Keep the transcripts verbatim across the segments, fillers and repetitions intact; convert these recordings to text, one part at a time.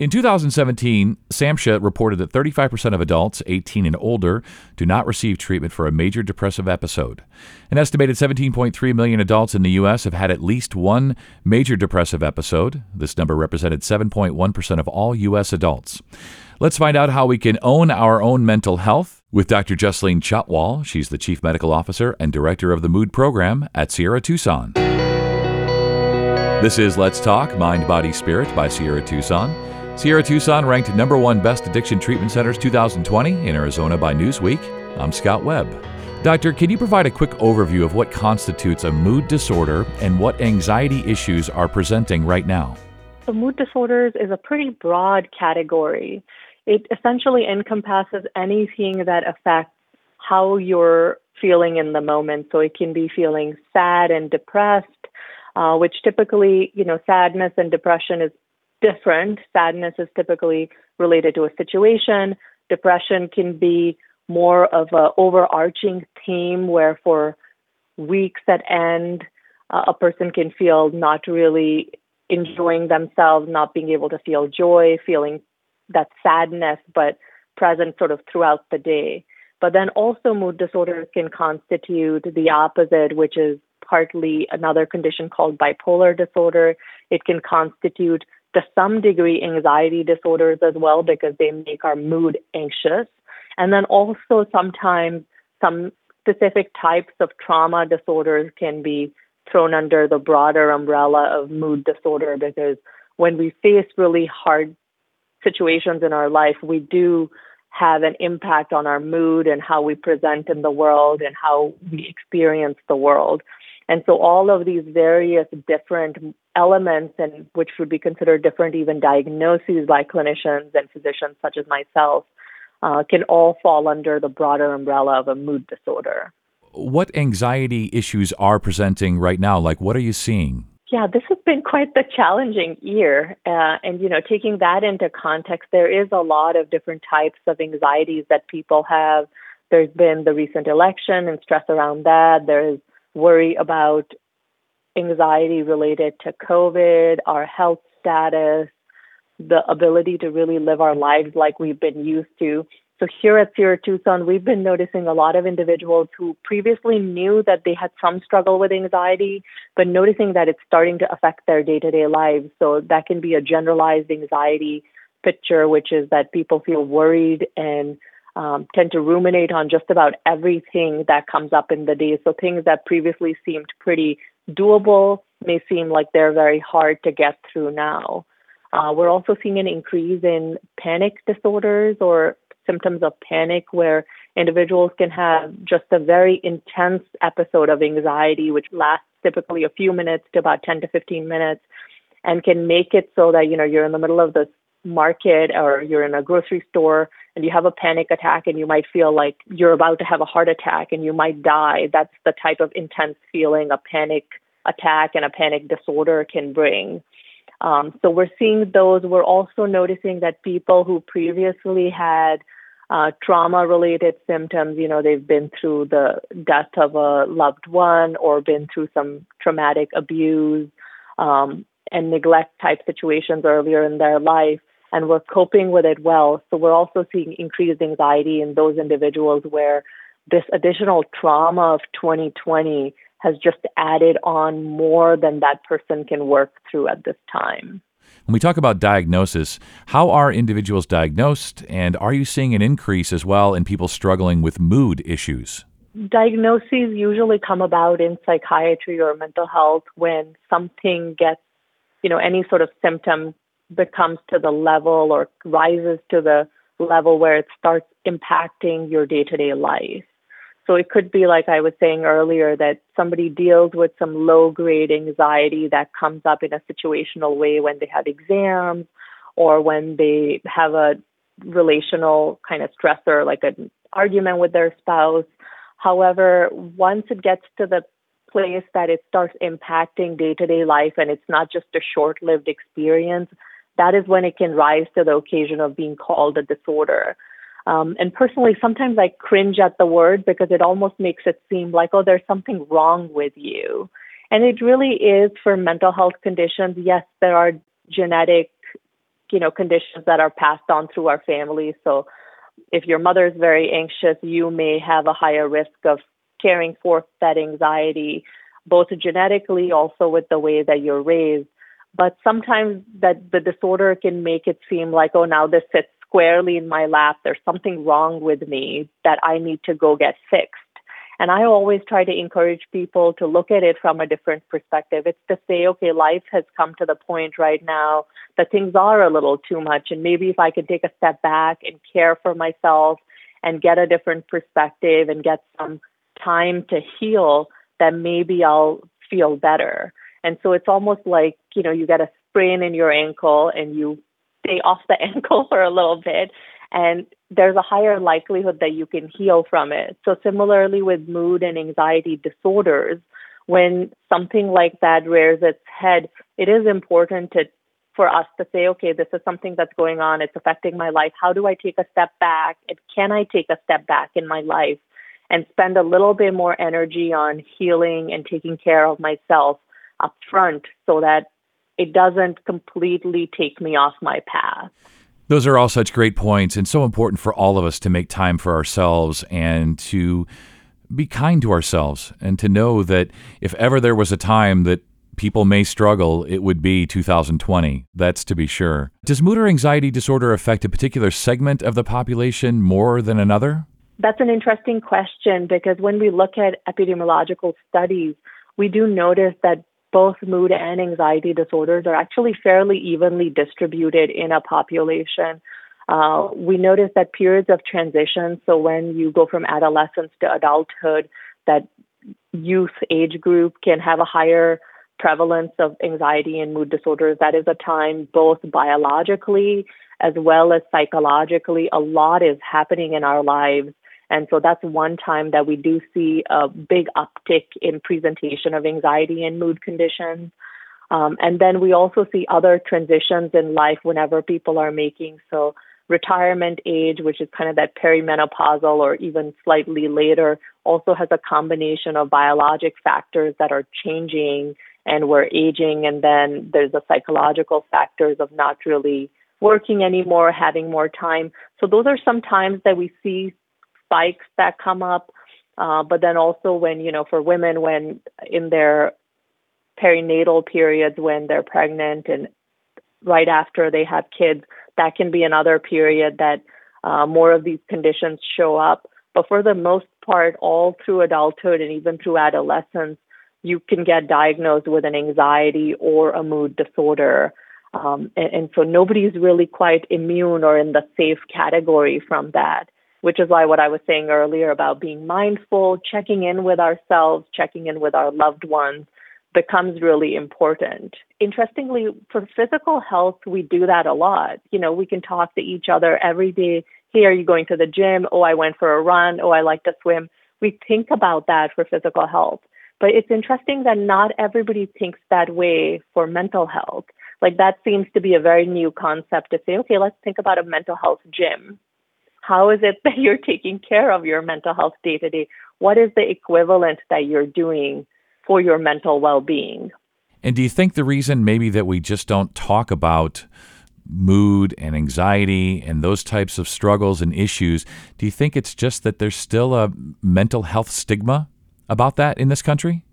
In two thousand seventeen, SAMHSA reported that thirty-five percent of adults eighteen and older do not receive treatment for a major depressive episode. An estimated seventeen point three million adults in the U S have had at least one major depressive episode. This number represented seven point one percent of all U S adults. Let's find out how we can own our own mental health with Doctor Jocelyn Chutwall. She's the Chief Medical Officer and Director of the Mood Program at Sierra Tucson. This is Let's Talk Mind, Body, Spirit by Sierra Tucson. Sierra Tucson ranked number one Best Addiction Treatment Centers two thousand twenty in Arizona by Newsweek. I'm Scott Webb. Doctor, can you provide a quick overview of what constitutes a mood disorder and what anxiety issues are presenting right now? So mood disorders is a pretty broad category. It essentially encompasses anything that affects how you're feeling in the moment. So it can be feeling sad and depressed, uh, which typically, you know, sadness and depression is different. Sadness is typically related to a situation. Depression can be more of an overarching theme where for weeks at end, uh, a person can feel not really enjoying themselves, not being able to feel joy, feeling that sadness, but present sort of throughout the day. But then also mood disorders can constitute the opposite, which is partly another condition called bipolar disorder. It can constitute to some degree anxiety disorders as well, because they make our mood anxious. And then also sometimes some specific types of trauma disorders can be thrown under the broader umbrella of mood disorder, because when we face really hard situations in our life, we do have an impact on our mood and how we present in the world and how we experience the world. And so all of these various different elements, and which would be considered different even diagnoses by clinicians and physicians such as myself, uh, can all fall under the broader umbrella of a mood disorder. What anxiety issues are presenting right now? Like, what are you seeing? Yeah, this has been quite the challenging year. Uh, and, you know, taking that into context, there is a lot of different types of anxieties that people have. There's been the recent election and stress around that. There is worry about anxiety related to COVID, our health status, the ability to really live our lives like we've been used to. So here at Sierra Tucson, we've been noticing a lot of individuals who previously knew that they had some struggle with anxiety, but noticing that it's starting to affect their day-to-day lives. So that can be a generalized anxiety picture, which is that people feel worried and Um, tend to ruminate on just about everything that comes up in the day. So things that previously seemed pretty doable may seem like they're very hard to get through now. Uh, we're also seeing an increase in panic disorders or symptoms of panic, where individuals can have just a very intense episode of anxiety, which lasts typically a few minutes to about ten to fifteen minutes, and can make it so that, you know, you're in the middle of this market or you're in a grocery store and you have a panic attack and you might feel like you're about to have a heart attack and you might die. That's the type of intense feeling a panic attack and a panic disorder can bring. Um, so we're seeing those. We're also noticing that people who previously had uh, trauma-related symptoms, you know, they've been through the death of a loved one or been through some traumatic abuse um, and neglect-type situations earlier in their life, and we're coping with it well. So we're also seeing increased anxiety in those individuals where this additional trauma of twenty twenty has just added on more than that person can work through at this time. When we talk about diagnosis, how are individuals diagnosed, and are you seeing an increase as well in people struggling with mood issues? Diagnoses usually come about in psychiatry or mental health when something gets, you know, any sort of symptom becomes to the level or rises to the level where it starts impacting your day-to-day life. So it could be, like I was saying earlier, that somebody deals with some low-grade anxiety that comes up in a situational way when they have exams or when they have a relational kind of stressor, like an argument with their spouse. However, once it gets to the place that it starts impacting day-to-day life and it's not just a short-lived experience, that is when it can rise to the occasion of being called a disorder. Um, and personally, sometimes I cringe at the word because it almost makes it seem like, oh, there's something wrong with you. And it really is for mental health conditions. Yes, there are genetic you know, conditions that are passed on through our family. So if your mother is very anxious, you may have a higher risk of carrying forth that anxiety, both genetically, also with the way that you're raised. But sometimes that the disorder can make it seem like, oh, now this sits squarely in my lap. There's something wrong with me that I need to go get fixed. And I always try to encourage people to look at it from a different perspective. It's to say, okay, life has come to the point right now that things are a little too much. And maybe if I could take a step back and care for myself and get a different perspective and get some time to heal, then maybe I'll feel better. And so it's almost like, you know, you get a sprain in your ankle and you stay off the ankle for a little bit, and there's a higher likelihood that you can heal from it. So similarly with mood and anxiety disorders, when something like that rears its head, it is important to, for us to say, okay, this is something that's going on. It's affecting my life. How do I take a step back? And can I take a step back in my life and spend a little bit more energy on healing and taking care of myself up front so that it doesn't completely take me off my path? Those are all such great points, and so important for all of us to make time for ourselves and to be kind to ourselves and to know that if ever there was a time that people may struggle, it would be two thousand twenty. That's to be sure. Does mood or anxiety disorder affect a particular segment of the population more than another? That's an interesting question, because when we look at epidemiological studies, we do notice that both mood and anxiety disorders are actually fairly evenly distributed in a population. Uh, we notice that periods of transition, so when you go from adolescence to adulthood, that youth age group can have a higher prevalence of anxiety and mood disorders. That is a time both biologically as well as psychologically, a lot is happening in our lives. And so that's one time that we do see a big uptick in presentation of anxiety and mood conditions. Um, and then we also see other transitions in life whenever people are making, so retirement age, which is kind of that perimenopausal or even slightly later, also has a combination of biologic factors that are changing and we're aging. And then there's the psychological factors of not really working anymore, having more time. So those are some times that we see spikes that come up, uh, but then also when, you know, for women, when in their perinatal periods, when they're pregnant and right after they have kids, that can be another period that uh, more of these conditions show up. But for the most part, all through adulthood and even through adolescence, you can get diagnosed with an anxiety or a mood disorder. Um, and, and so nobody's really quite immune or in the safe category from that, which is why what I was saying earlier about being mindful, checking in with ourselves, checking in with our loved ones becomes really important. Interestingly, for physical health, we do that a lot. You know, we can talk to each other every day. Hey, are you going to the gym? Oh, I went for a run. Oh, I like to swim. We think about that for physical health. But it's interesting that not everybody thinks that way for mental health. Like that seems to be a very new concept to say, okay, let's think about a mental health gym. How is it that you're taking care of your mental health day to day? What is the equivalent that you're doing for your mental well-being? And do you think the reason maybe that we just don't talk about mood and anxiety and those types of struggles and issues, do you think it's just that there's still a mental health stigma about that in this country?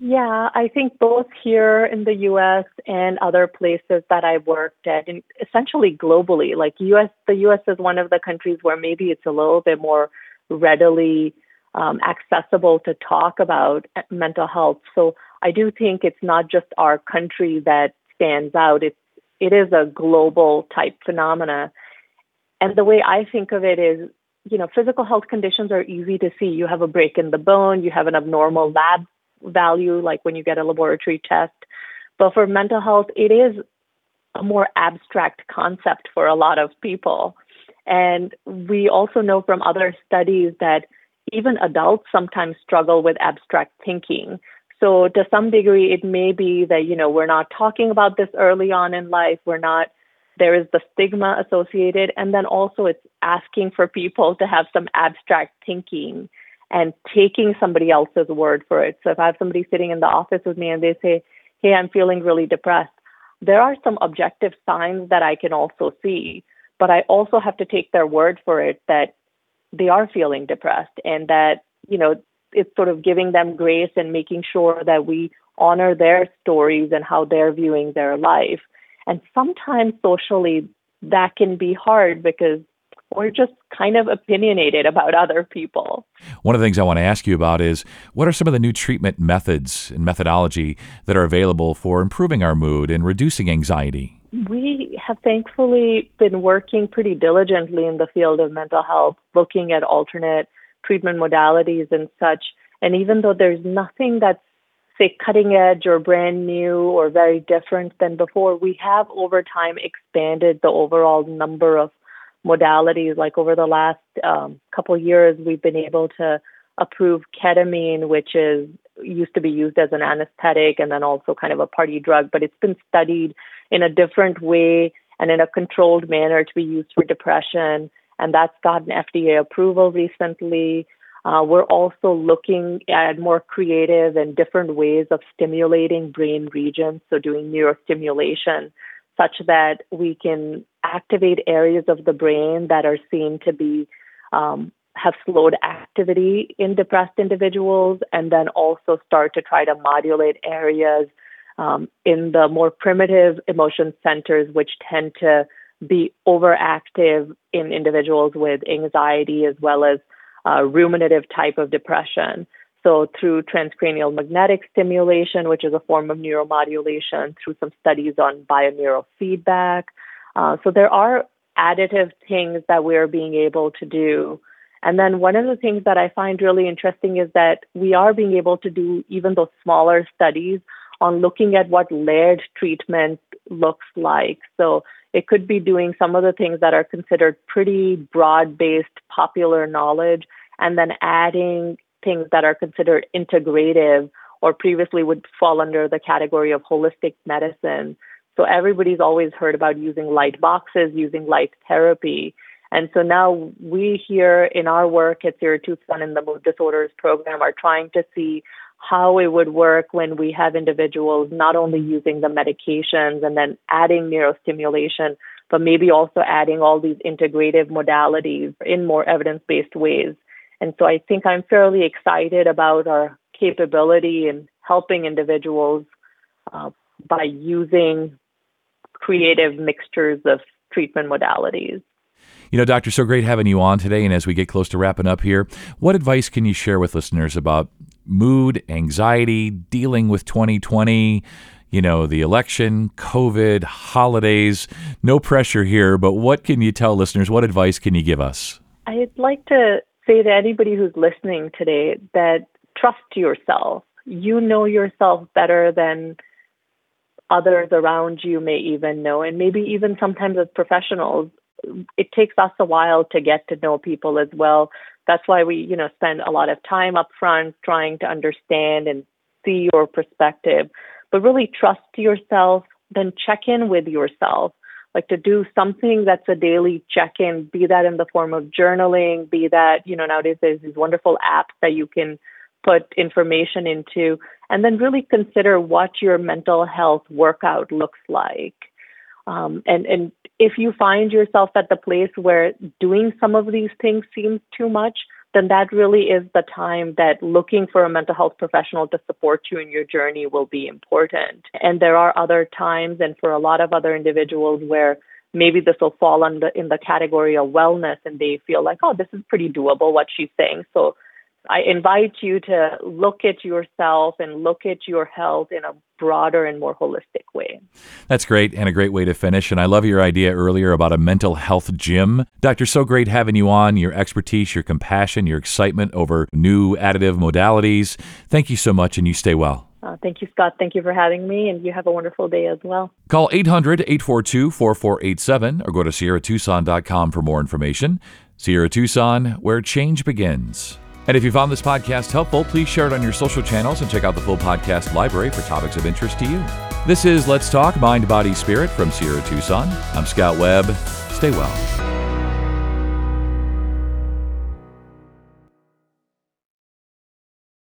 Yeah, I think both here in the U S and other places that I've worked at, and essentially globally, like U S, the U S is one of the countries where maybe it's a little bit more readily um, accessible to talk about mental health. So I do think it's not just our country that stands out. It's, it is a global type phenomena. And the way I think of it is, you know, physical health conditions are easy to see. You have a break in the bone, you have an abnormal lab value, like when you get a laboratory test. But for mental health, it is a more abstract concept for a lot of people. And we also know from other studies that even adults sometimes struggle with abstract thinking. So to some degree, it may be that, you know, we're not talking about this early on in life. We're not, there is the stigma associated. And then also it's asking for people to have some abstract thinking and taking somebody else's word for it. So if I have somebody sitting in the office with me and they say, hey, I'm feeling really depressed, there are some objective signs that I can also see, but I also have to take their word for it that they are feeling depressed and that, you know, it's sort of giving them grace and making sure that we honor their stories and how they're viewing their life. And sometimes socially that can be hard because we're just kind of opinionated about other people. One of the things I want to ask you about is what are some of the new treatment methods and methodology that are available for improving our mood and reducing anxiety? We have thankfully been working pretty diligently in the field of mental health, looking at alternate treatment modalities and such. And even though there's nothing that's, say, cutting edge or brand new or very different than before, we have over time expanded the overall number of modalities. Like over the last um, couple of years, we've been able to approve ketamine, which is used to be used as an anesthetic and then also kind of a party drug, but it's been studied in a different way and in a controlled manner to be used for depression. And that's gotten F D A approval recently. Uh, we're also looking at more creative and different ways of stimulating brain regions, so doing neurostimulation, such that we can activate areas of the brain that are seen to be um, have slowed activity in depressed individuals, and then also start to try to modulate areas um, in the more primitive emotion centers, which tend to be overactive in individuals with anxiety as well as Uh, ruminative type of depression. So through transcranial magnetic stimulation, which is a form of neuromodulation, through some studies on bioneural feedback. Uh, so there are additive things that we're being able to do. And then one of the things that I find really interesting is that we are being able to do even those smaller studies on looking at what layered treatment looks like. So it could be doing some of the things that are considered pretty broad-based popular knowledge and then adding things that are considered integrative or previously would fall under the category of holistic medicine. So everybody's always heard about using light boxes, using light therapy. And so now we here in our work at Sierra Tucson in the Mood Disorders Program are trying to see how it would work when we have individuals not only using the medications and then adding neurostimulation, but maybe also adding all these integrative modalities in more evidence-based ways. And so I think I'm fairly excited about our capability in helping individuals uh, by using creative mixtures of treatment modalities. You know, Doctor, so great having you on today. And as we get close to wrapping up here, what advice can you share with listeners about mood, anxiety, dealing with twenty twenty, you know, the election, COVID, holidays? No pressure here, but what can you tell listeners? What advice can you give us? I'd like to say to anybody who's listening today that trust yourself. You know yourself better than others around you may even know, and maybe even sometimes as professionals. It takes us a while to get to know people as well. That's why we, you know, spend a lot of time up front trying to understand and see your perspective. But really trust yourself, then check in with yourself. Like to do something that's a daily check-in, be that in the form of journaling, be that, you know, nowadays there's these wonderful apps that you can put information into, and then really consider what your mental health workout looks like. Um, and, and if you find yourself at the place where doing some of these things seems too much, then that really is the time that looking for a mental health professional to support you in your journey will be important. And there are other times, and for a lot of other individuals, where maybe this will fall under in the category of wellness, and they feel like, oh, this is pretty doable, what she's saying. So I invite you to look at yourself and look at your health in a broader and more holistic way. That's great and a great way to finish. And I love your idea earlier about a mental health gym. Doctor, so great having you on, your expertise, your compassion, your excitement over new additive modalities. Thank you so much, and you stay well. Uh, thank you, Scott. Thank you for having me, and you have a wonderful day as well. Call eight hundred, eight four two, four four eight seven or go to sierra tucson dot com for more information. Sierra Tucson, where change begins. And if you found this podcast helpful, please share it on your social channels and check out the full podcast library for topics of interest to you. This is Let's Talk Mind, Body, Spirit from Sierra Tucson. I'm Scott Webb. Stay well.